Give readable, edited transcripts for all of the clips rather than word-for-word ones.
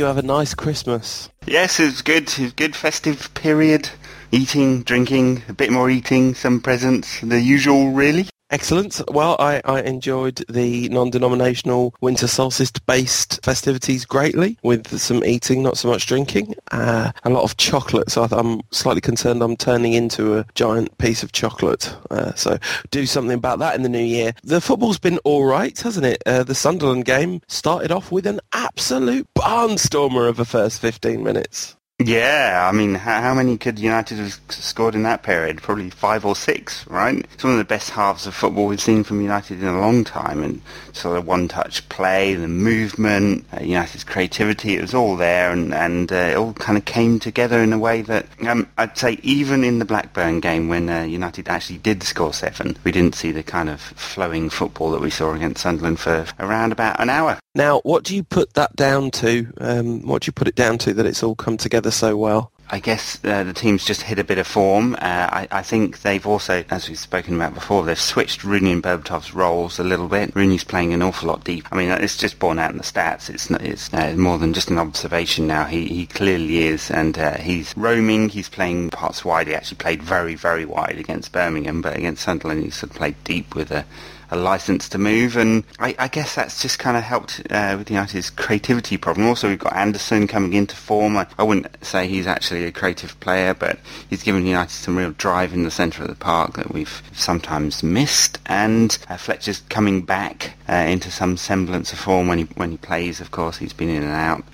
you have a nice Christmas? Yes, it was good festive period. Eating, drinking, a bit more eating, some presents, the usual really. Excellent. Well, I enjoyed the non-denominational winter solstice-based festivities greatly, with some eating, not so much drinking, a lot of chocolate. So I'm slightly concerned I'm turning into a giant piece of chocolate. So do something about that in the new year. The football's been all right, hasn't it? The Sunderland game started off with an absolute barnstormer of the first 15 minutes. Yeah, I mean, how many could United have scored in that period? Probably 5 or 6, right? Some of the best halves of football we've seen from United in a long time, and sort of one-touch play, the movement, United's creativity, it was all there, and it all kind of came together in a way that I'd say even in the Blackburn game when United actually did score 7, we didn't see the kind of flowing football that we saw against Sunderland for around about an hour. Now, what do you put that down to? What do you put it down to that it's all come together so well? I guess the team's just hit a bit of form. I think they've also, as we've spoken about before, they've switched Rooney and Berbatov's roles a little bit. Rooney's playing an awful lot deep. I mean, it's just borne out in the stats. It's more than just an observation now. He clearly is, and he's roaming. He's playing parts wide. He actually played very, very wide against Birmingham, but against Sunderland, he sort of played deep with a license to move, and I guess that's just kind of helped with United's creativity problem. Also, we've got Anderson coming into form. I wouldn't say he's actually a creative player, but he's given United some real drive in the centre of the park that we've sometimes missed, and Fletcher's coming back into some semblance of form when he plays. Of course, he's been in and out,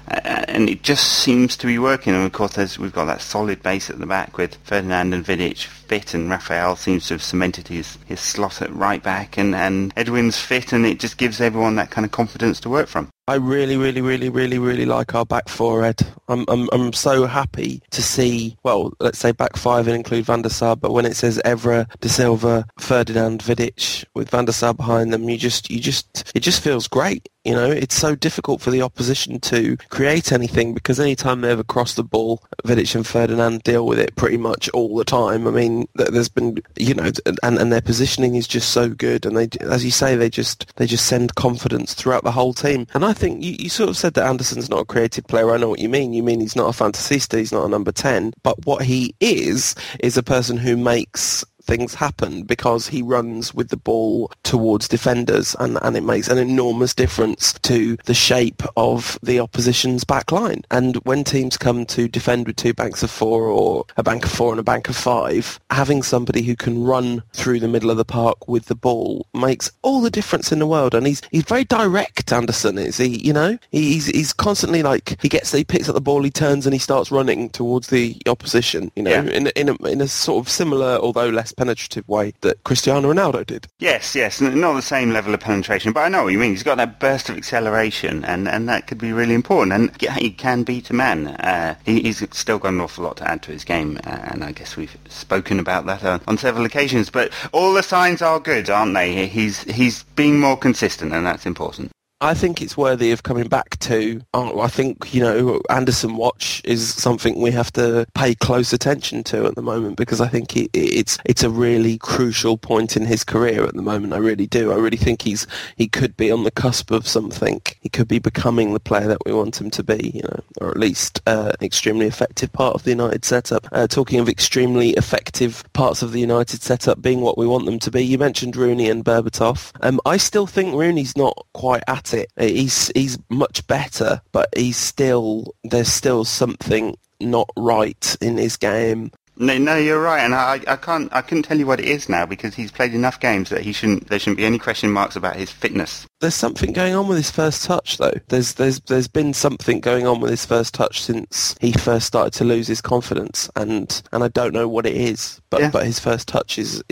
and it just seems to be working. And of course, we've got that solid base at the back with Ferdinand and Vidic fit, and Raphael seems to have cemented his slot at right back, and Edwin's fit, and it just gives everyone that kind of confidence to work from. I really, really, really, really, really like our back four, Ed. I'm so happy to see, well, let's say back five and include Van der Saar, but when it says Evra, De Silva, Ferdinand, Vidic, with Van der Saar behind them, it just feels great. You know, it's so difficult for the opposition to create anything, because any time they ever cross the ball, Vidic and Ferdinand deal with it pretty much all the time. I mean, there's been, you know, and their positioning is just so good, and they, as you say, they just send confidence throughout the whole team. And I think you sort of said that Anderson's not a creative player. I know what you mean. You mean he's not a fantasista, he's not a number 10, but what he is a person who makes things happen, because he runs with the ball towards defenders, and it makes an enormous difference to the shape of the opposition's back line. And when teams come to defend with two banks of four, or a bank of four and a bank of five, having somebody who can run through the middle of the park with the ball makes all the difference in the world. And he's very direct, Anderson is. He, you know, he's constantly like, he picks up the ball, he turns and he starts running towards the opposition, you know, yeah. in a sort of similar, although less penetrative way that Cristiano Ronaldo did. Yes, not the same level of penetration, but I know what you mean. He's got that burst of acceleration, and that could be really important, and he can beat a man. He's still got an awful lot to add to his game, and I guess we've spoken about that on several occasions, but all the signs are good, aren't they? He's being more consistent, and that's important. I think it's worthy of coming back to. I think, you know, Anderson watch is something we have to pay close attention to at the moment, because I think it's a really crucial point in his career at the moment. I really do. I really think he could be on the cusp of something. He could be becoming the player that we want him to be, you know, or at least an extremely effective part of the United setup. Talking of extremely effective parts of the United setup being what we want them to be, you mentioned Rooney and Berbatov. I still think Rooney's not quite at it. He's much better, but there's still something not right in his game. No, you're right, and I couldn't tell you what it is now, because he's played enough games that there shouldn't be any question marks about his fitness. There's something going on with his first touch, though. There's been something going on with his first touch since he first started to lose his confidence, and I don't know what it is, but his first touch is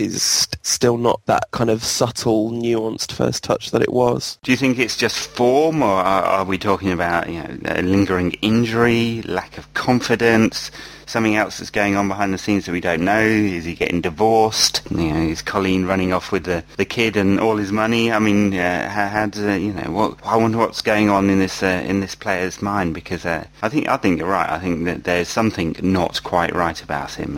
still not that kind of subtle, nuanced first touch that it was. Do you think it's just form, or are we talking about, you know, a lingering injury, lack of confidence, something else that's going on behind the scenes that we don't know. Is he getting divorced? You know, is Colleen running off with the kid and all his money? I mean, how does you know? I wonder what's going on in this player's mind, because I think you're right. I think that there's something not quite right about him,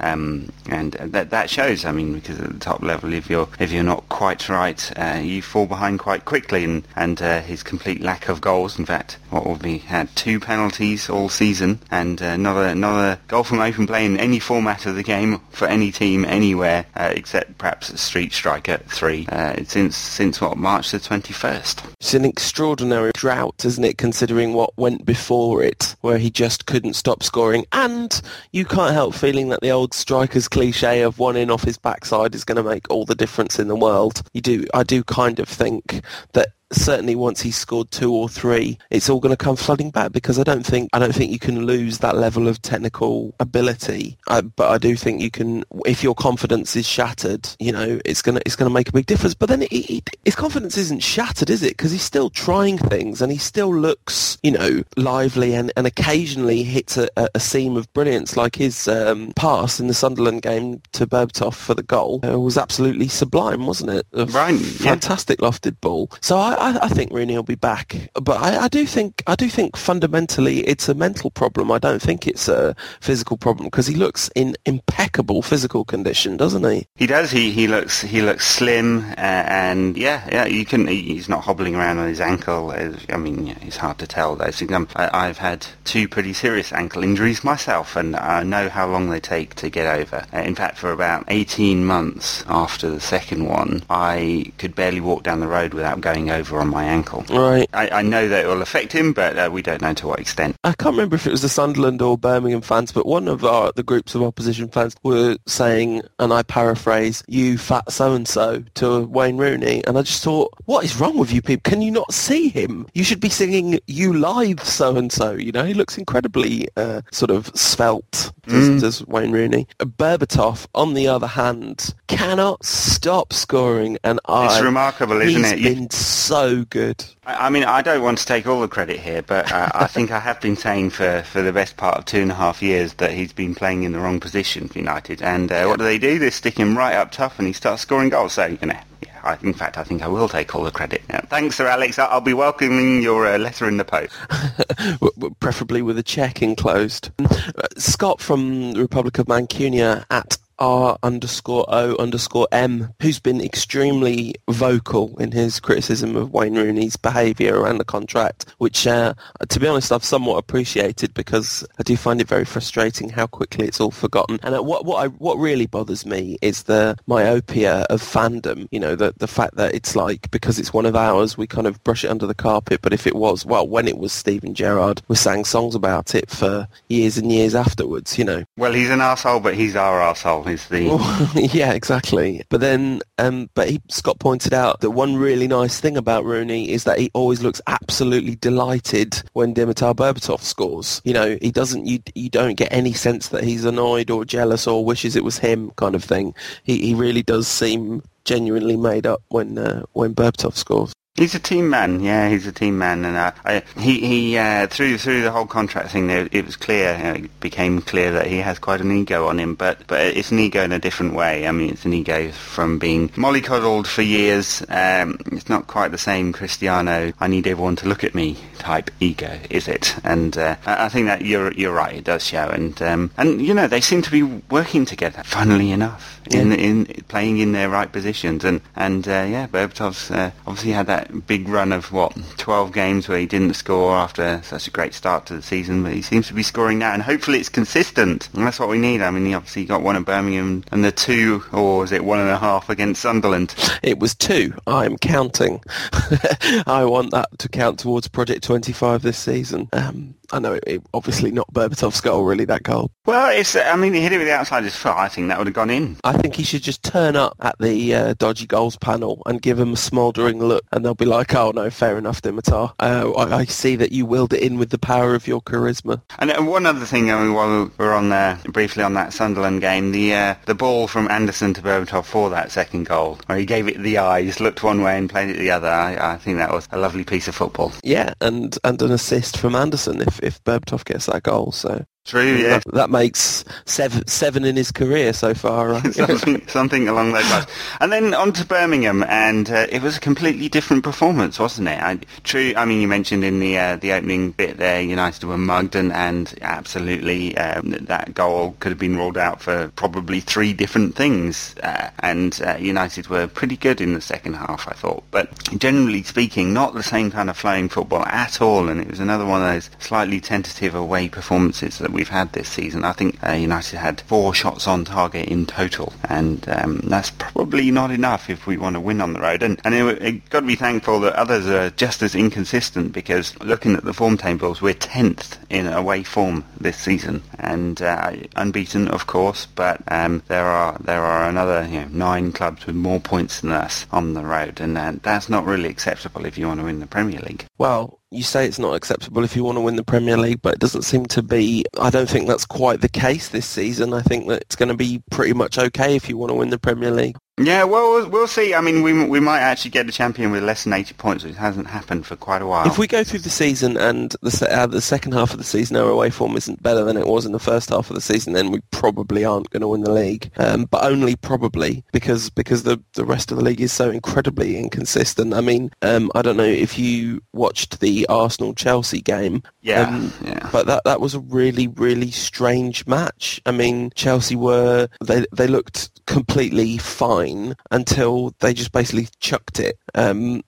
and that shows. I mean, because at the top level, if you're not quite right, you fall behind quite quickly, and his complete lack of goals. In fact, what will be had 2 penalties all season, and another goal from open play in any format of the game for any team anywhere, except perhaps Street Striker 3. Since what, March the 21st. It's an extraordinary drought, isn't it? Considering what went before it, where he just couldn't stop scoring, and you can't help feeling that the old striker's cliche of one in off his backside is going to make all the difference in the world. I do kind of think that certainly once he's scored 2 or 3, it's all going to come flooding back, because I don't think you can lose that level of technical ability, but I do think you can, if your confidence is shattered, you know, it's going to make a big difference. But then his confidence isn't shattered, is it? Because he's still trying things, and he still looks, you know, lively, and occasionally hits a seam of brilliance, like his pass in the Sunderland game to Berbatov for the goal. It was absolutely sublime, wasn't it? Right, fantastic, yeah. Lofted ball. So I think Rooney will be back, but I do think fundamentally it's a mental problem. I don't think it's a physical problem, because he looks in impeccable physical condition, doesn't he? He does. He looks slim, and yeah. You can. He's not hobbling around on his ankle. I mean, it's hard to tell though. I've had 2 pretty serious ankle injuries myself, and I know how long they take to get over. In fact, for about 18 months after the second one, I could barely walk down the road without going over on my ankle. Right. I know that it will affect him, but we don't know to what extent. I can't remember if it was the Sunderland or Birmingham fans, but one of the groups of opposition fans were saying, and I paraphrase, "You fat so-and-so" to Wayne Rooney, and I just thought, what is wrong with you people? Can you not see him? You should be singing "You Live So-and-so," you know? He looks incredibly sort of svelte, does Wayne Rooney. Berbatov, on the other hand, cannot stop scoring, and it's remarkable, isn't it? He's been so good. I mean, I don't want to take all the credit here, but I think I have been saying for the best part of 2.5 years that he's been playing in the wrong position for United. And what do? They stick him right up tough, and he starts scoring goals. So, you know. In fact, I think I will take all the credit. Yeah. Thanks, Sir Alex. I'll be welcoming your letter in the post. Preferably with a cheque enclosed. Scott from the Republic of Mancunia at r_o_m, who's been extremely vocal in his criticism of Wayne Rooney's behaviour around the contract, which to be honest I've somewhat appreciated, because I do find it very frustrating how quickly it's all forgotten. And what really bothers me is the myopia of fandom, you know, the fact that it's like, because it's one of ours, we kind of brush it under the carpet. But if it was, well, when it was Steven Gerrard, we sang songs about it for years and years afterwards, you know. Well, he's an arsehole, but he's our arsehole. Yeah, exactly. But then, Scott pointed out that one really nice thing about Rooney is that he always looks absolutely delighted when Dimitar Berbatov scores. You know, he doesn't. You don't get any sense that he's annoyed or jealous or wishes it was him, kind of thing. He really does seem genuinely made up when Berbatov scores. He's a team man, yeah. He's a team man, and he through the whole contract thing, it was clear, it became clear that he has quite an ego on him, but it's an ego in a different way. I mean, it's an ego from being mollycoddled for years. It's not quite the same Cristiano, "I need everyone to look at me" type ego, is it? And I think that you're right. It does show, and you know, they seem to be working together. Funnily enough, in playing in their right positions, and Berbatov's obviously had that big run of 12 games where he didn't score after such a great start to the season, but he seems to be scoring now, and hopefully it's consistent, and that's what we need. I mean, he obviously got 1 at Birmingham and the 2, or was it 1.5 against Sunderland? It was 2. I'm counting. I want that to count towards Project 25 this season. I know it obviously not Berbatov's goal, really, that goal. Well, he hit it with the outside as far. I think that would have gone in. I think he should just turn up at the dodgy goals panel and give him a smouldering look, and they'll be like, "Oh, no, fair enough, Dimitar. I see that you willed it in with the power of your charisma." And one other thing, I mean, while we're on there, briefly on that Sunderland game, the ball from Anderson to Berbatov for that second goal, where he gave it the eyes, looked one way and played it the other, I think that was a lovely piece of football. Yeah, and an assist from Anderson, if Berbatov gets that goal, so... True, yeah. That makes seven in his career so far, right? something along those lines. And then on to Birmingham, and it was a completely different performance, wasn't it? I mean, you mentioned in the opening bit there, United were mugged, and absolutely that goal could have been ruled out for probably three different things, and United were pretty good in the second half, I thought. But generally speaking, not the same kind of flowing football at all, and it was another one of those slightly tentative away performances that we've had this season. I think United had 4 shots on target in total, and that's probably not enough if we want to win on the road. And it got to be thankful that others are just as inconsistent, because looking at the form tables, we're 10th in away form this season, and unbeaten, of course. But there are another 9 clubs with more points than us on the road, and that's not really acceptable if you want to win the Premier League. Well, you say it's not acceptable if you want to win the Premier League, but it doesn't seem to be. I don't think that's quite the case this season. I think that it's going to be pretty much okay if you want to win the Premier League. Yeah, well, we'll see. I mean, we might actually get a champion with less than 80 points, which hasn't happened for quite a while. If we go through the season and the second half of the season, our away form isn't better than it was in the first half of the season, then we probably aren't going to win the league. But only probably, because the rest of the league is so incredibly inconsistent. I mean, I don't know if you watched the Arsenal-Chelsea game. Yeah. But that was a really, really strange match. I mean, Chelsea they looked completely fine until they just basically chucked it, and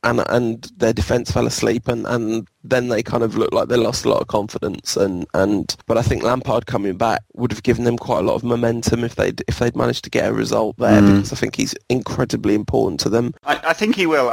their defence fell asleep, and then they kind of looked like they lost a lot of confidence, but I think Lampard coming back would have given them quite a lot of momentum if they'd managed to get a result there, because I think he's incredibly important to them. I think he will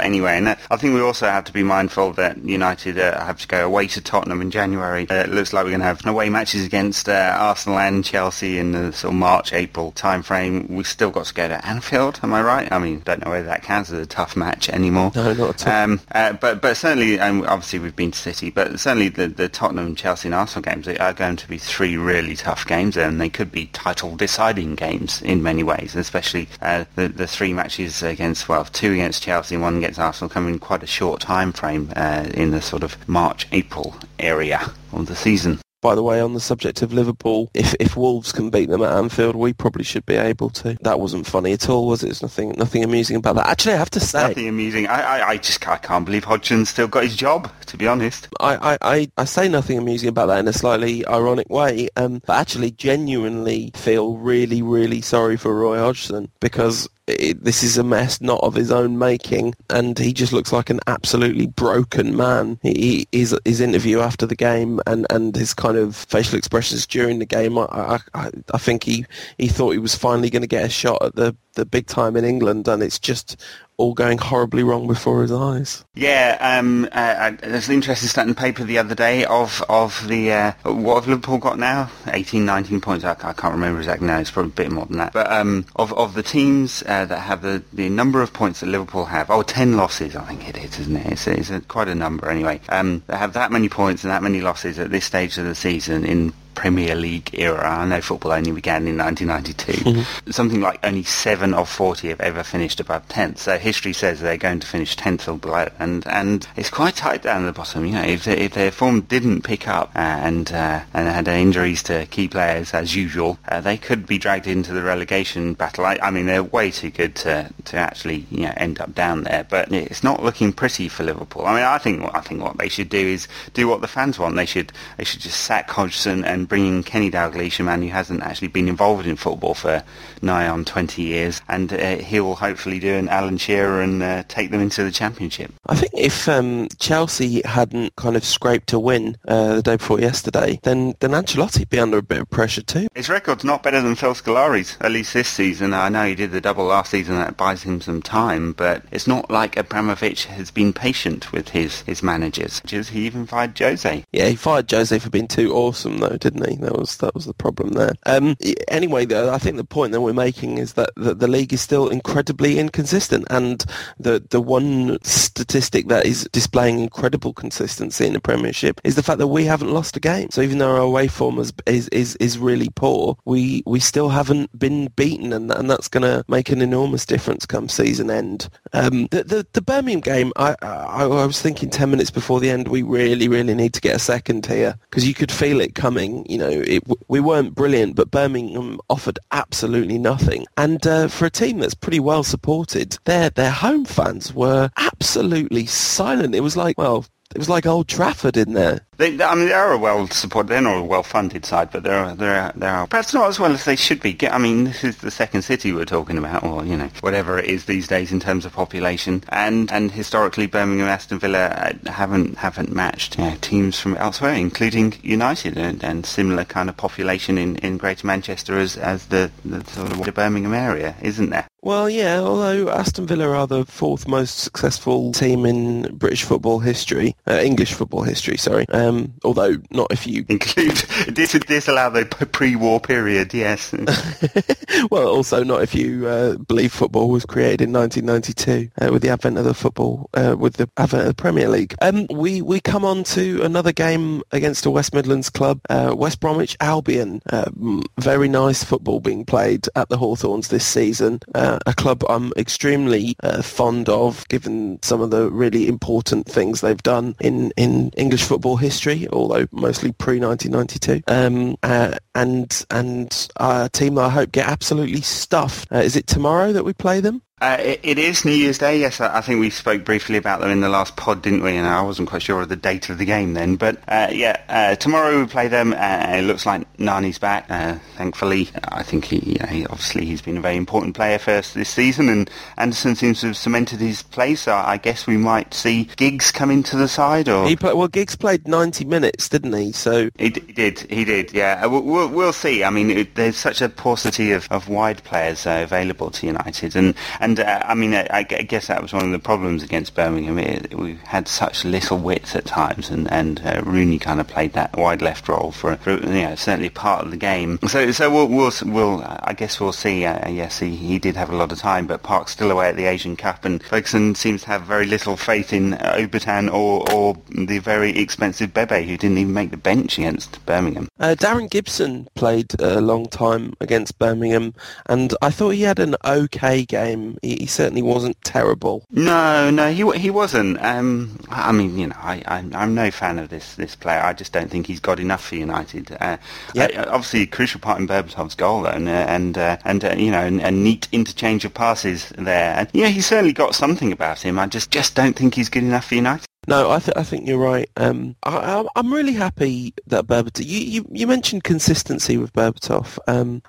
anyway, and I think we also have to be mindful that United have to go away to Tottenham in January. It looks like we're going to have away matches against Arsenal and Chelsea in the sort of March, April time frame. We've still got to go to Anfield, am I right? I mean, don't know whether that counts as a tough match anymore. No, not at all. But certainly, obviously we've been to City, but certainly the Tottenham, Chelsea and Arsenal games are going to be 3 really tough games, and they could be title-deciding games in many ways, especially the 3 matches against, 2 against Chelsea and 1 against Arsenal, come in quite a short time frame in the sort of March, April area of the season. By the way, on the subject of Liverpool, if Wolves can beat them at Anfield, we probably should be able to. That wasn't funny at all, was it? There's nothing amusing about that. Actually, I have to say... Nothing amusing. I can't believe Hodgson still got his job, to be honest. I say nothing amusing about that in a slightly ironic way, but actually genuinely feel really, really sorry for Roy Hodgson, because... This is a mess not of his own making, and he just looks like an absolutely broken man. His interview after the game and his kind of facial expressions during the game, I think he thought he was finally going to get a shot at the big time in England, and it's just... all going horribly wrong before his eyes. Yeah, there's an interesting stat in the paper the other day of the what have Liverpool got now? 18, 19 points. I can't remember exactly now. It's probably a bit more than that. But of the teams that have the number of points that Liverpool have, 10 losses, I think it is, isn't it? It's quite a number anyway. They have that many points and that many losses at this stage of the season in Premier League era. I know football only began in 1992. Mm-hmm. Something like only 7 of 40 have ever finished above 10th. So history says they're going to finish 10th or below, and it's quite tight down at the bottom. If their form didn't pick up and had injuries to key players as usual, they could be dragged into the relegation battle. I mean, they're way too good to actually end up down there. But it's not looking pretty for Liverpool. I mean, I think what they should do is do what the fans want. They should just sack Hodgson and bringing Kenny Dalglish, a man who hasn't actually been involved in football for nigh on 20 years, and he will hopefully do an Alan Shearer and take them into the Championship. I think if Chelsea hadn't kind of scraped a win the day before yesterday, then Ancelotti'd be under a bit of pressure too. His record's not better than Phil Scolari's, at least this season. I know he did the double last season, that buys him some time, but it's not like Abramovich has been patient with his managers. He even fired Jose. Yeah, he fired Jose for being too awesome though, didn't he? That was the problem there. Anyway, though, I think the point that we're making is that the league is still incredibly inconsistent, and the one statistic that is displaying incredible consistency in the Premiership is the fact that we haven't lost a game. So even though our away form is really poor, we still haven't been beaten, and that's going to make an enormous difference come season end. The Birmingham game, I was thinking 10 minutes before the end, we really, really need to get a second here, because you could feel it coming. you know, we weren't brilliant, but Birmingham offered absolutely nothing. And for a team that's pretty well supported, their home fans were absolutely silent. It was like, well, it was like Old Trafford in there. They are a well-supported, they're not a well-funded side, but they are perhaps not as well as they should be. I mean, this is the second city we're talking about, or, you know, whatever it is these days in terms of population. And historically, Birmingham and Aston Villa haven't matched, you know, teams from elsewhere, including United and similar kind of population in Greater Manchester as the sort of Birmingham area, isn't there? Well, yeah, although Aston Villa are the fourth most successful team in British football history, English football history, sorry. Although not if you include disallow the pre-war period, yes. Well, also not if you believe football was created in 1992 with the advent of the football, with the advent of the Premier League. We come on to another game against a West Midlands club, West Bromwich Albion. Very nice football being played at the Hawthorns this season. A club I'm extremely fond of, given some of the really important things they've done in English football history. Although mostly pre-1992, and a team that I hope get absolutely stuffed. Is it tomorrow that we play them? It is New Year's Day, yes. I think we spoke briefly about them in the last pod, didn't we? And I wasn't quite sure of the date of the game then. But, tomorrow we play them. It looks like Nani's back, thankfully. I think he's been a very important player for us this season, and Anderson seems to have cemented his place. So I guess we might see Giggs come into the side, or... Giggs played 90 minutes, didn't he? So... He did, yeah. We'll see. I mean, there's such a paucity of wide players available to United, And I mean, I guess that was one of the problems against Birmingham. We had such little width at times, and Rooney kind of played that wide left role for you know, certainly part of the game. So we'll I guess we'll see. Yes, he did have a lot of time, but Park's still away at the Asian Cup, and Ferguson seems to have very little faith in Obertan or the very expensive Bebe, who didn't even make the bench against Birmingham. Darren Gibson played a long time against Birmingham, and I thought he had an okay game. He certainly wasn't terrible. No, he wasn't. I mean, you know, I'm no fan of this player. I just don't think he's got enough for United. Yep. Obviously, a crucial part in Berbatov's goal, though, and you know, a neat interchange of passes there. And, yeah, he's certainly got something about him. I just don't think he's good enough for United. No, I think you're right. I'm really happy that Berbatov... You mentioned consistency with Berbatov.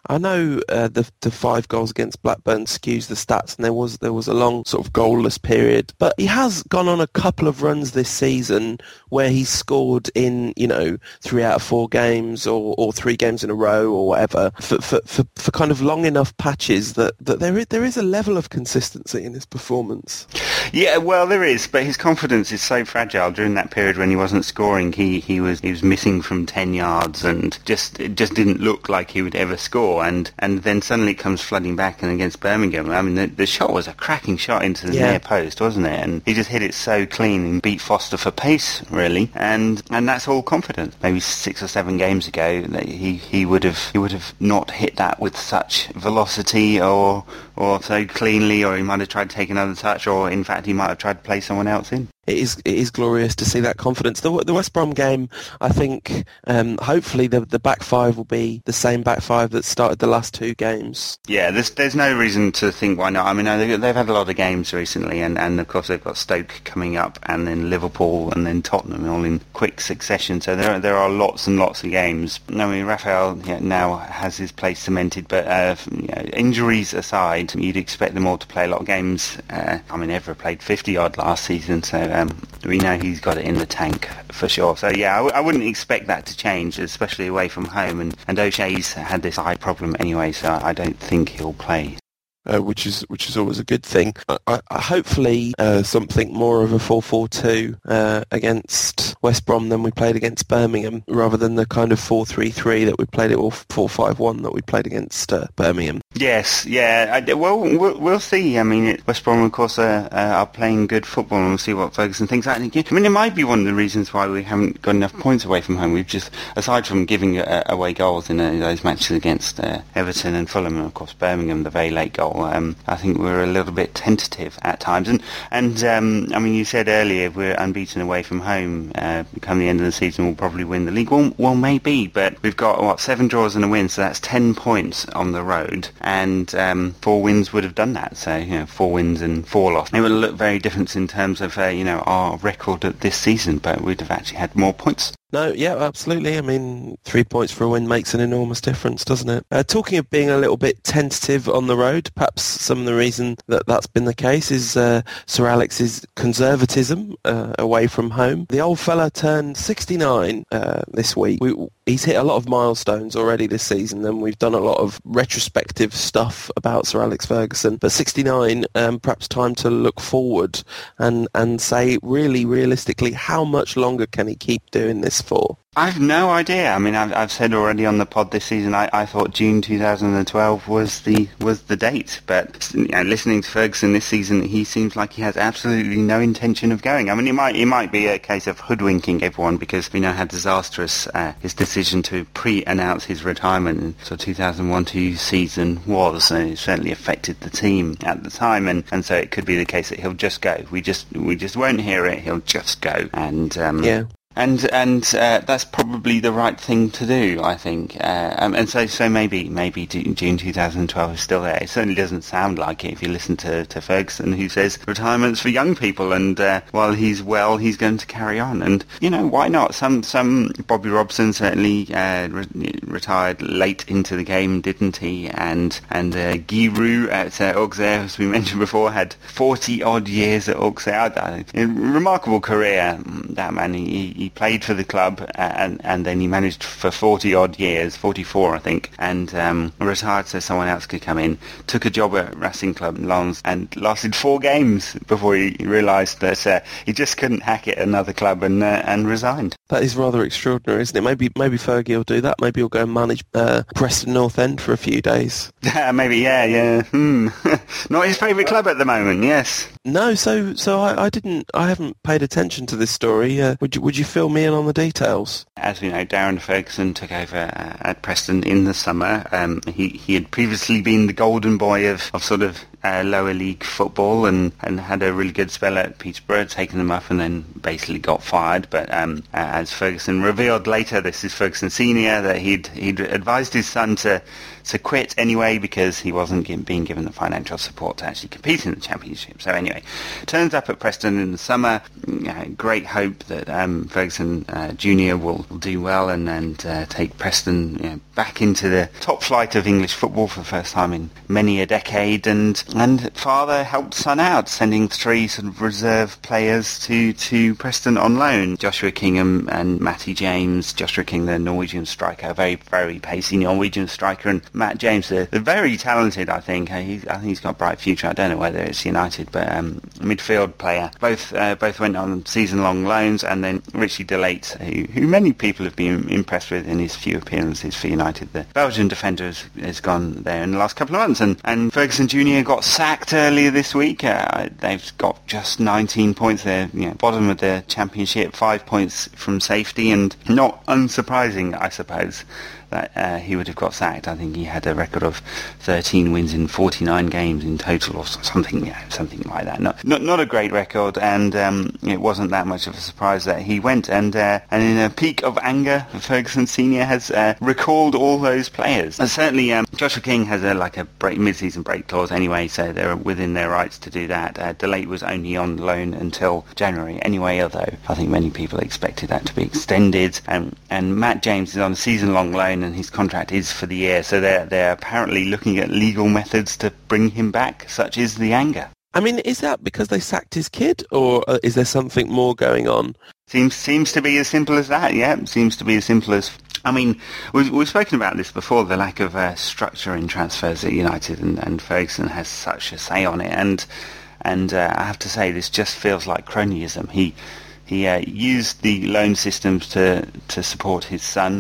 I know the 5 goals against Blackburn skews the stats, and there was a long sort of goalless period. But he has gone on a couple of runs this season where he's scored in, you know, 3 out of 4 games or 3 games in a row or whatever for kind of long enough patches that there is a level of consistency in his performance. Yeah, well, there is, but his confidence is so fragile. During that period when he wasn't scoring, he was missing from 10 yards and just didn't look like he would ever score, and then suddenly it comes flooding back. And against Birmingham, I mean, the shot was a cracking shot into the near post, wasn't it? And he just hit it so clean and beat Foster for pace, really, and that's all confidence. Maybe 6 or 7 games ago he would have not hit that with such velocity or so cleanly, or he might have tried to take another touch, or in fact he might have tried to play someone else in. It is glorious to see that confidence. The West Brom game, I think, hopefully the back five will be the same back five that started the last 2 games. Yeah, there's no reason to think why not. I mean, they've had a lot of games recently, and of course they've got Stoke coming up, and then Liverpool, and then Tottenham, all in quick succession. So there are lots and lots of games. I mean, Raphael now has his place cemented, but you know, injuries aside, you'd expect them all to play a lot of games. I mean, Evra played 50-odd last season, so... we know he's got it in the tank for sure. So yeah, I wouldn't expect that to change, especially away from home. And Jose's had this eye problem anyway, so I don't think he'll play. Which is always a good thing. Hopefully something more of a 4-4-2 against West Brom than we played against Birmingham, rather than the kind of 4-3-3 that we played, or 4-5-1 that we played against Birmingham. Yes, yeah. We'll see. I mean, West Brom, of course, are playing good football, and we'll see what Ferguson thinks. I mean, it might be one of the reasons why we haven't got enough points away from home. We've just, aside from giving away goals in those matches against Everton and Fulham, and of course Birmingham, the very late goal. I think we're a little bit tentative at times. And I mean, you said earlier we're unbeaten away from home. Come the end of the season, we'll probably win the league. Well, maybe, but we've got, 7 draws and a win, so that's 10 points on the road, and 4 wins would have done that. So, 4 wins and 4 losses. It would look very different in terms of, our record at this season, but we'd have actually had more points. No, yeah, absolutely. I mean, 3 points for a win makes an enormous difference, doesn't it? Talking of being a little bit tentative on the road, perhaps some of the reason that's been the case is Sir Alex's conservatism away from home. The old fella turned 69 this week. He's hit a lot of milestones already this season, and we've done a lot of retrospective stuff about Sir Alex Ferguson. But 69, perhaps time to look forward and say, really, realistically, how much longer can he keep doing this for? I've no idea. I mean, I've said already on the pod this season, I thought June 2012 was the date. But listening to Ferguson this season, he seems like he has absolutely no intention of going. I mean, it might be a case of hoodwinking everyone because we know how disastrous his decision to pre-announce his retirement in sort of 2001-2 season was, and it certainly affected the team at the time. And so it could be the case that he'll just go. We just won't hear it. He'll just go. And yeah. And that's probably the right thing to do, I think. So maybe June 2012 is still there. It certainly doesn't sound like it if you listen to Ferguson, who says retirement's for young people, and while he's well, he's going to carry on. And, why not? Some Bobby Robson certainly retired late into the game, didn't he? And Guy Roux at Auxerre, as we mentioned before, had 40-odd years at Auxerre. A remarkable career, that man. He played for the club and then he managed for 40-odd years, 44 I think, and retired so someone else could come in. Took a job at Racing Club Lens and lasted 4 games before he realised that he just couldn't hack it at another club and resigned. That is rather extraordinary, isn't it? Maybe Fergie will do that. Maybe he'll go and manage Preston North End for a few days. Maybe, yeah. Not his favourite club at the moment, yes. No, so I haven't paid attention to this story. Would you fill me in on the details? As we know, Darren Ferguson took over at Preston in the summer. He had previously been the golden boy of sort of lower league football and had a really good spell at Peterborough, taking them up and then basically got fired. But as Ferguson revealed later, this is Ferguson Senior, that he'd advised his son to quit anyway because he wasn't being given the financial support to actually compete in the championship. So anyway, turns up at Preston in the summer. Great hope that Ferguson Junior will do well and take Preston back into the top flight of English football for the first time in many a decade. And father helped son out, sending 3 sort of reserve players to Preston on loan. Joshua King and Matty James. Joshua King, the Norwegian striker, very, very pacey Norwegian striker, and Matt James, the very talented, I think. I think he's got a bright future. I don't know whether it's United, but midfield player. Both went on season-long loans, and then Ritchie De Laet, who many people have been impressed with in his few appearances for United. The Belgian defender has gone there in the last couple of months, and Ferguson Jr. got sacked earlier this week. They've got just 19 points. They're bottom of the championship, 5 points from safety, and not unsurprising, I suppose, that he would have got sacked. I think he had a record of 13 wins in 49 games in total, or something like that. Not a great record, and it wasn't that much of a surprise that he went. And in a peak of anger, Ferguson Senior has recalled all those players. And certainly, Joshua King has a mid-season break clause anyway, so they're within their rights to do that. De Laet was only on loan until January anyway, although I think many people expected that to be extended. And Matt James is on a season-long loan, and his contract is for the year, so they're apparently looking at legal methods to bring him back, such is the anger. I mean, is that because they sacked his kid, or is there something more going on? Seems to be as simple as that, yeah. Seems to be as simple as... I mean, we've spoken about this before, the lack of structure in transfers at United, and Ferguson has such a say on it, and I have to say, this just feels like cronyism. He... He used the loan systems to support his son.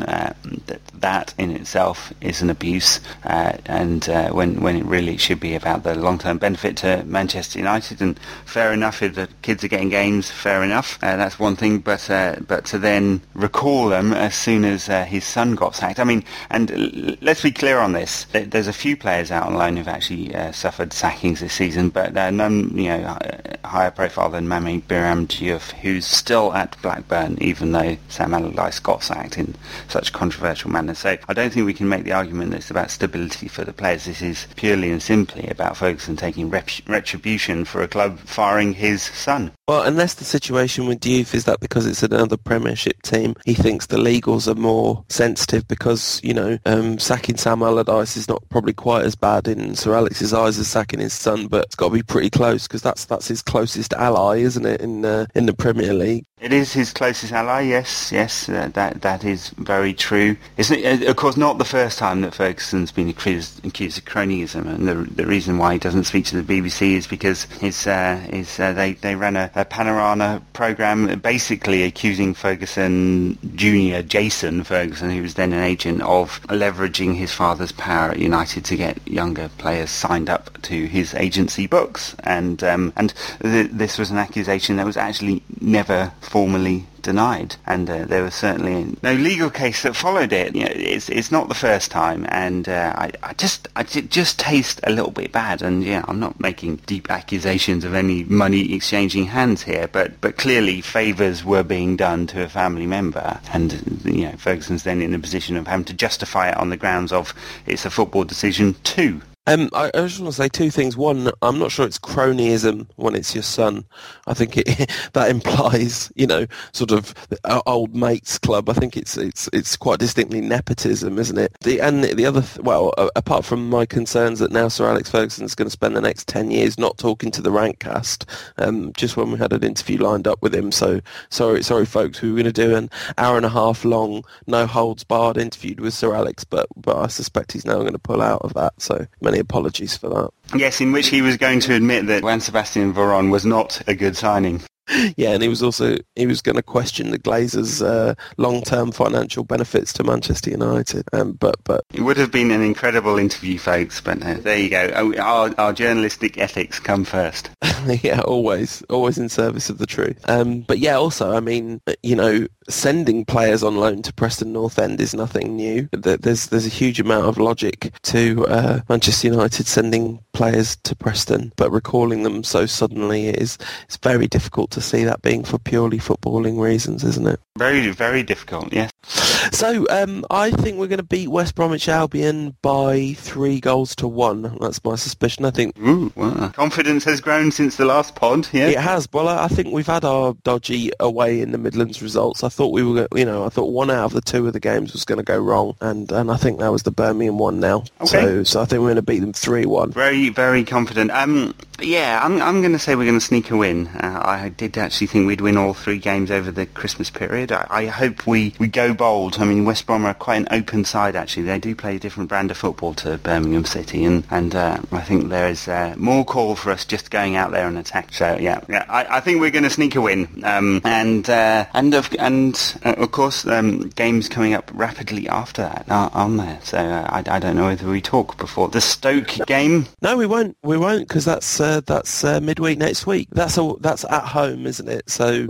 That in itself is an abuse, and when it really should be about the long-term benefit to Manchester United. And fair enough, if the kids are getting games, fair enough. That's one thing, but to then recall them as soon as his son got sacked. I mean, and let's be clear on this. There's a few players out on loan who've actually suffered sackings this season, but none, you know, higher profile than Mami Biram Diouf, who's still at Blackburn, even though Sam Allardyce got sacked in such controversial manner. So I don't think we can make the argument that it's about stability for the players. This is purely and simply about Ferguson taking retribution for a club firing his son. Well, unless the situation with Diouf is that because it's another Premiership team, he thinks the legals are more sensitive because, you know, sacking Sam Allardyce is not probably quite as bad in Sir Alex's eyes as sacking his son, but it's got to be pretty close because that's his closest ally, isn't it, in the Premier League? It is his closest ally, yes, that is very true. Isn't it, of course, not the first time that Ferguson's been accused of cronyism, and the reason why he doesn't speak to the BBC is because they ran a Panorama programme basically accusing Ferguson Jr., Jason Ferguson, who was then an agent, of leveraging his father's power at United to get younger players signed up to his agency books, and this was an accusation that was actually never formally denied, and there was certainly no legal case that followed it. You know, it's not the first time, and I just taste a little bit bad. And yeah, I'm not making deep accusations of any money exchanging hands here, but clearly favours were being done to a family member, and you know Ferguson's then in the position of having to justify it on the grounds of it's a football decision too. I just want to say two things. One, I'm not sure it's cronyism when it's your son. I think that implies, you know, sort of old mates club. I think it's quite distinctly nepotism, isn't it? Apart from my concerns that now Sir Alex Ferguson's going to spend the next 10 years not talking to the Rankcast, just when we had an interview lined up with him. So sorry, folks, we were going to do an hour and a half long, no holds barred interview with Sir Alex, but I suspect he's now going to pull out of that. So many apologies for that. Yes, in which he was going to admit that Juan Sebastian Varane was not a good signing. Yeah, and he was going to question the Glazers' long-term financial benefits to Manchester United. But it would have been an incredible interview, folks. But there you go. Our journalistic ethics come first. Yeah, always in service of the truth. But yeah, also, I mean, you know, sending players on loan to Preston North End is nothing new. There's a huge amount of logic to Manchester United sending players to Preston, but recalling them so suddenly it's very difficult to see that being for purely footballing reasons, isn't it? Very, very difficult, yes. So I think we're going to beat West Bromwich Albion by 3-1. That's my suspicion. I think. Ooh, wow. Confidence has grown since the last pod. Yeah, it has. Well, I think we've had our dodgy away in the Midlands results. I thought one out of the two of the games was going to go wrong, and I think that was the Birmingham one now. Okay. So I think we're going to beat them 3-1. Very, very confident. Yeah, I'm going to say we're going to sneak a win. I did actually think we'd win all three games over the Christmas period. I hope we go bold. I mean, West Brom are quite an open side, actually. They do play a different brand of football to Birmingham City, and I think there is more call for us just going out there and attack. So, yeah, I think we're going to sneak a win. And of course, games coming up rapidly after that, aren't there? So I don't know whether we talk before the Stoke game. No, we won't, because that's midweek next week. That's at home, isn't it? So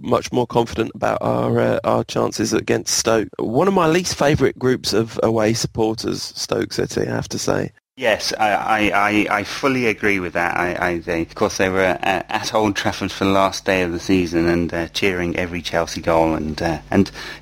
much more confident about our chances against Stoke. One of my least favourite groups of away supporters, Stoke City, I have to say. Yes, I fully agree with that. Of course, they were at Old Trafford for the last day of the season and cheering every Chelsea goal, and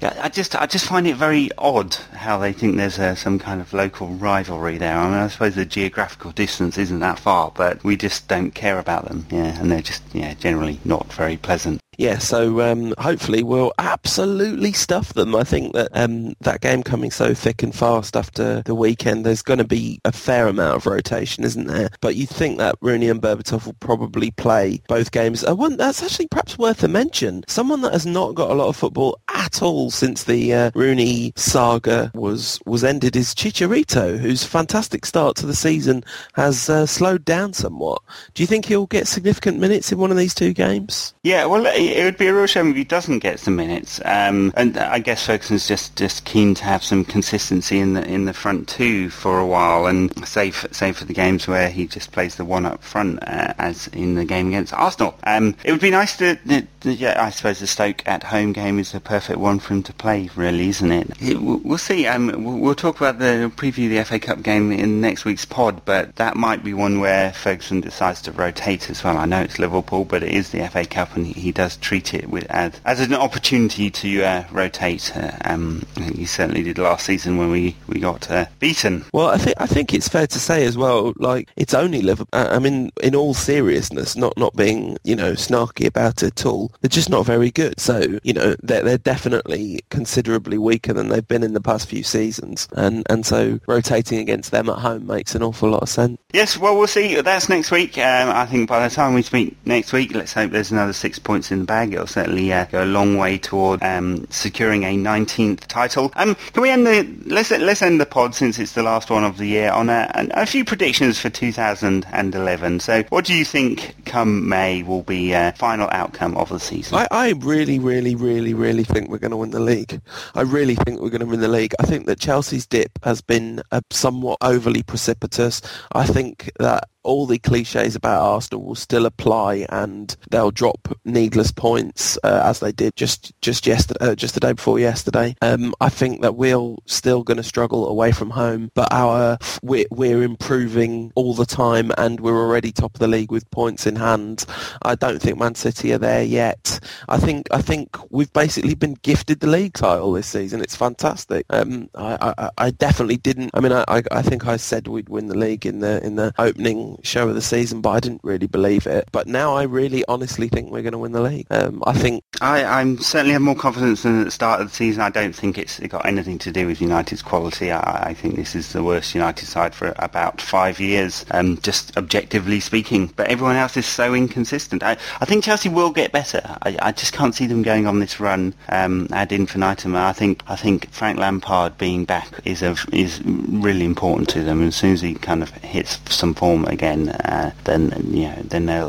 I just find it very odd how they think there's some kind of local rivalry there. I mean, I suppose the geographical distance isn't that far, but we just don't care about them. Yeah, and they're just generally not very pleasant. Yeah, so hopefully we'll absolutely stuff them. I think that that game coming so thick and fast after the weekend, there's going to be a fair amount of rotation, isn't there? But you'd think that Rooney and Berbatov will probably play both games. That's actually perhaps worth a mention. Someone that has not got a lot of football at all since the Rooney saga was ended is Chicharito, whose fantastic start to the season has slowed down somewhat. Do you think he'll get significant minutes in one of these two games? Yeah, well... It would be a real shame if he doesn't get some minutes. And I guess Ferguson's just keen to have some consistency in the front two for a while, and save for the games where he just plays the one up front, as in the game against Arsenal. It would be nice I suppose the Stoke at home game is the perfect one for him to play, really, isn't it? We'll see. We'll talk about the FA Cup game in next week's pod, but that might be one where Ferguson decides to rotate as well. I know it's Liverpool, but it is the FA Cup, and he does treat it as an opportunity to rotate. He certainly did last season when we got beaten. Well, I think it's fair to say as well, like, it's only Liverpool. I mean, in all seriousness, not being, you know, snarky about it at all, they're just not very good. So, you know, they're definitely considerably weaker than they've been in the past few seasons, and so rotating against them at home makes an awful lot of sense. Yes, well, we'll see. That's next week. I think by the time we speak next week, let's hope there's another 6 points in the bag. It'll certainly go a long way toward securing a 19th title. Can we end let's end the pod, since it's the last one of the year, on a few predictions for 2011. So what do you think come May will be final outcome of the season? I really, really, really, really think we're going to win the league. I really think we're going to win the league. I think that Chelsea's dip has been somewhat overly precipitous. I think that all the cliches about Arsenal will still apply, and they'll drop needless points as they did just yesterday, just the day before yesterday. I think that we're still going to struggle away from home, but we're improving all the time, and we're already top of the league with points in hand. I don't think Man City are there yet. I think we've basically been gifted the league title this season. It's fantastic. I definitely didn't. I mean, I think I said we'd win the league in the opening show of the season, but I didn't really believe it. But now I really honestly think we're going to win the league. I certainly have more confidence than at the start of the season. I don't think it's got anything to do with United's quality. I think this is the worst United side for about 5 years, just objectively speaking, but everyone else is so inconsistent. I think Chelsea will get better. I just can't see them going on this run ad infinitum. I think Frank Lampard being back is really important to them, and as soon as he kind of hits some form again, then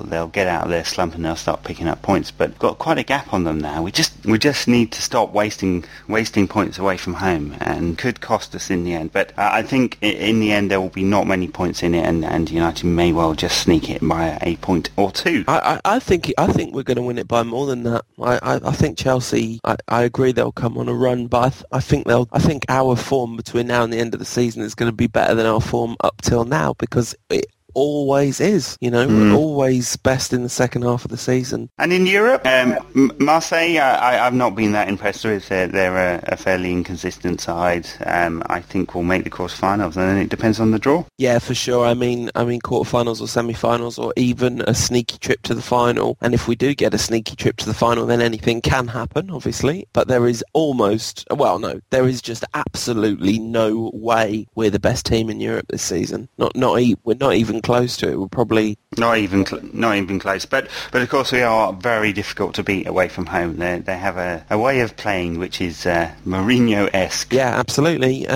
they'll get out of their slump and they'll start picking up points. But got quite a gap on them now. We just need to stop wasting points away from home, and could cost us in the end. But I think in the end there will be not many points in it, and United may well just sneak it by a point or two. I think we're going to win it by more than that. I think Chelsea. I agree they'll come on a run, but I think our form between now and the end of the season is going to be better than our form up till now, because it always is, you know. We're always best in the second half of the season. And in Europe, Marseille, I've not been that impressed with. They're a fairly inconsistent side. I think we'll make the quarterfinals, and then it depends on the draw. Yeah, for sure. I mean, quarterfinals or semi-finals, or even a sneaky trip to the final. And if we do get a sneaky trip to the final, then anything can happen, obviously. But there is just absolutely no way we're the best team in Europe this season. We're not even close to it. We're probably not even close, but of course we are very difficult to beat away from home. They have a way of playing which is Mourinho-esque. Yeah, absolutely.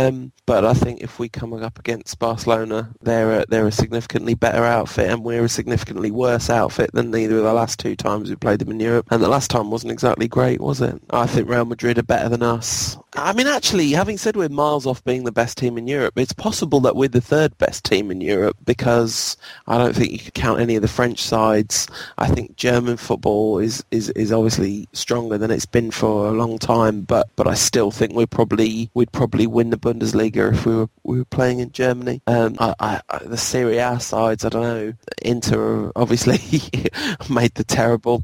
But I think if we come up against Barcelona, they're a significantly better outfit, and we're a significantly worse outfit than either of the last two times we played them in Europe. And the last time wasn't exactly great, was it? I think Real Madrid are better than us. I mean, actually, having said we're miles off being the best team in Europe, it's possible that we're the third best team in Europe, because I don't think you could count any of the French sides. I think German football is obviously stronger than it's been for a long time, but I still think we'd probably win the Bundesliga if we were playing in Germany. The Serie A sides, I don't know. Inter obviously made the terrible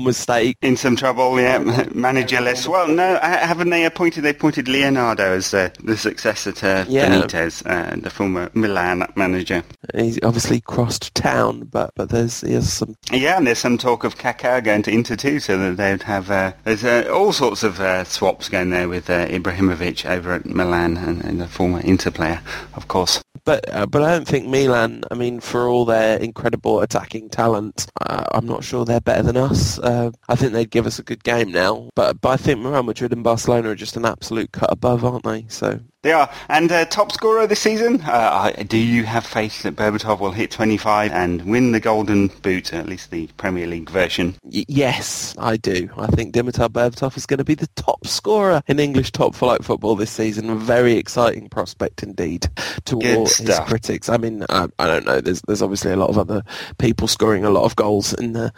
mistake. In some trouble, yeah. Managerless. Well, no, haven't they appointed Leonardo as the successor to Benitez, the former Milan manager. He's obviously crossed town, but there's some... Yeah, and there's some talk of Kaká going to Inter too, so that they'd have... there's all sorts of swaps going there with Ibrahimovic over at Milan, and the former Inter player, of course. But I don't think Milan, I mean, for all their incredible attacking talent, I'm not sure they're better than us. I think they'd give us a good game now. But I think Real Madrid and Barcelona are just an absolute cut above, aren't they? So... They are. And top scorer this season, do you have faith that Berbatov will hit 25 and win the Golden Boot, at least the Premier League version? Yes, I do. I think Dimitar Berbatov is going to be the top scorer in English top flight football this season. A very exciting prospect indeed to all his critics. I mean, I don't know. There's obviously a lot of other people scoring a lot of goals in the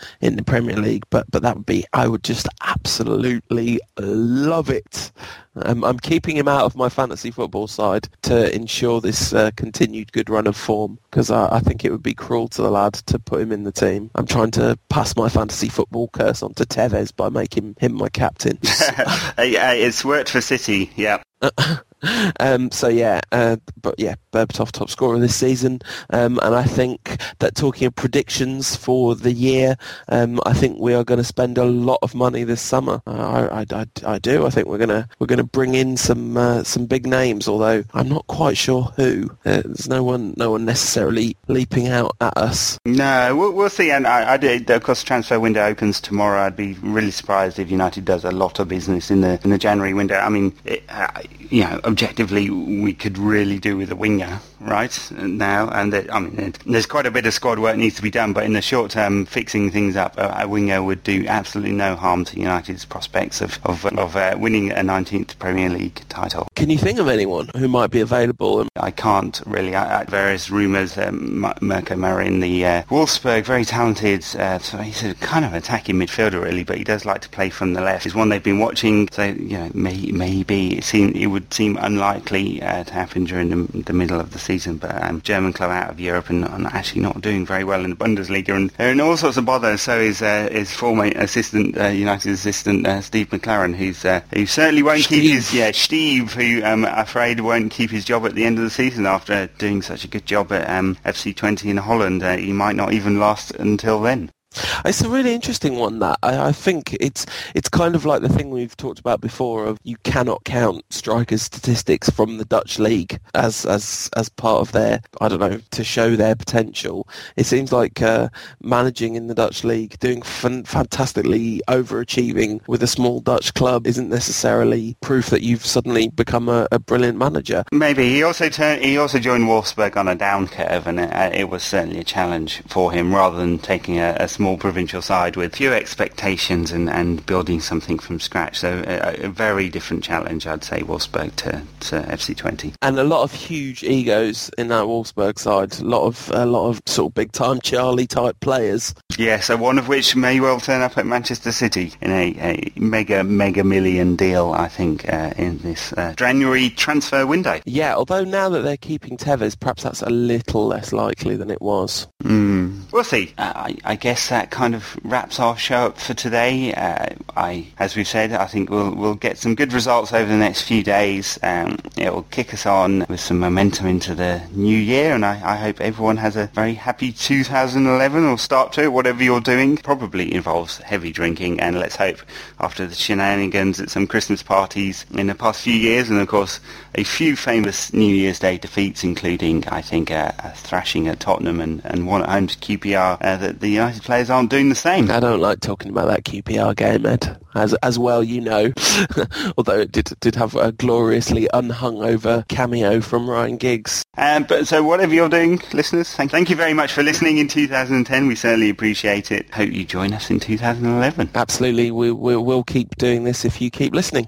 Premier League, but that would be, I would just absolutely love it. I'm keeping him out of my fantasy football side to ensure this continued good run of form, because I think it would be cruel to the lad to put him in the team. I'm trying to pass my fantasy football curse on to Tevez by making him my captain. It's worked for City, yeah. Berbatov top scorer this season, and I think that, talking of predictions for the year, I think we are going to spend a lot of money this summer. I do. I think we're going to bring in some big names, although I'm not quite sure who. There's no one necessarily leaping out at us. No, we'll see. And I did, of course, the transfer window opens tomorrow. I'd be really surprised if United does a lot of business in the January window. I mean, objectively, we could really do with a winger right now, and there's quite a bit of squad work needs to be done, but in the short term, fixing things up, a winger would do absolutely no harm to United's prospects of winning a 19th Premier League title. Can you think of anyone who might be available? I can't really. Various rumours, Mirko Marin, the Wolfsburg, very talented, so he's a kind of attacking midfielder really, but he does like to play from the left. He's one they've been watching, so maybe it would seem unlikely to happen during the middle of the season, but German club out of Europe and actually not doing very well in the Bundesliga, and they're in all sorts of bother. So is former assistant United assistant Steve McLaren, who certainly won't keep his Steve, who I'm afraid won't keep his job at the end of the season after doing such a good job at FC20 in Holland. He might not even last until then. It's a really interesting one, that. I think it's kind of like the thing we've talked about before of you cannot count strikers' statistics from the Dutch league as part of their, I don't know, to show their potential. It seems like managing in the Dutch league, doing fantastically overachieving with a small Dutch club isn't necessarily proof that you've suddenly become a brilliant manager. Maybe. He also joined Wolfsburg on a down curve, and it was certainly a challenge for him rather than taking a small provincial side with few expectations and building something from scratch. So a very different challenge, I'd say, Wolfsburg to FC20. And a lot of huge egos in that Wolfsburg side. A lot of sort of big time Charlie type players. Yeah, so one of which may well turn up at Manchester City in a mega million deal, I think, in this January transfer window. Yeah, although now that they're keeping Tevez, perhaps that's a little less likely than it was. We'll see. I guess that kind of wraps our show up for today. As we've said, I think we'll get some good results over the next few days. It will kick us on with some momentum into the new year, and I hope everyone has a very happy 2011 or start to it. Whatever you're doing probably involves heavy drinking, and let's hope after the shenanigans at some Christmas parties in the past few years, and of course a few famous New Year's Day defeats, including I think a thrashing at Tottenham and one at home to QPR, that the United players aren't doing the same. I don't like talking about that QPR game, Ed, as well, you know. Although it did have a gloriously unhungover cameo from Ryan Giggs. But so whatever you're doing, listeners, thank you very much for listening in 2010. We certainly appreciate it. Hope you join us in 2011. Absolutely. We'll keep doing this if you keep listening.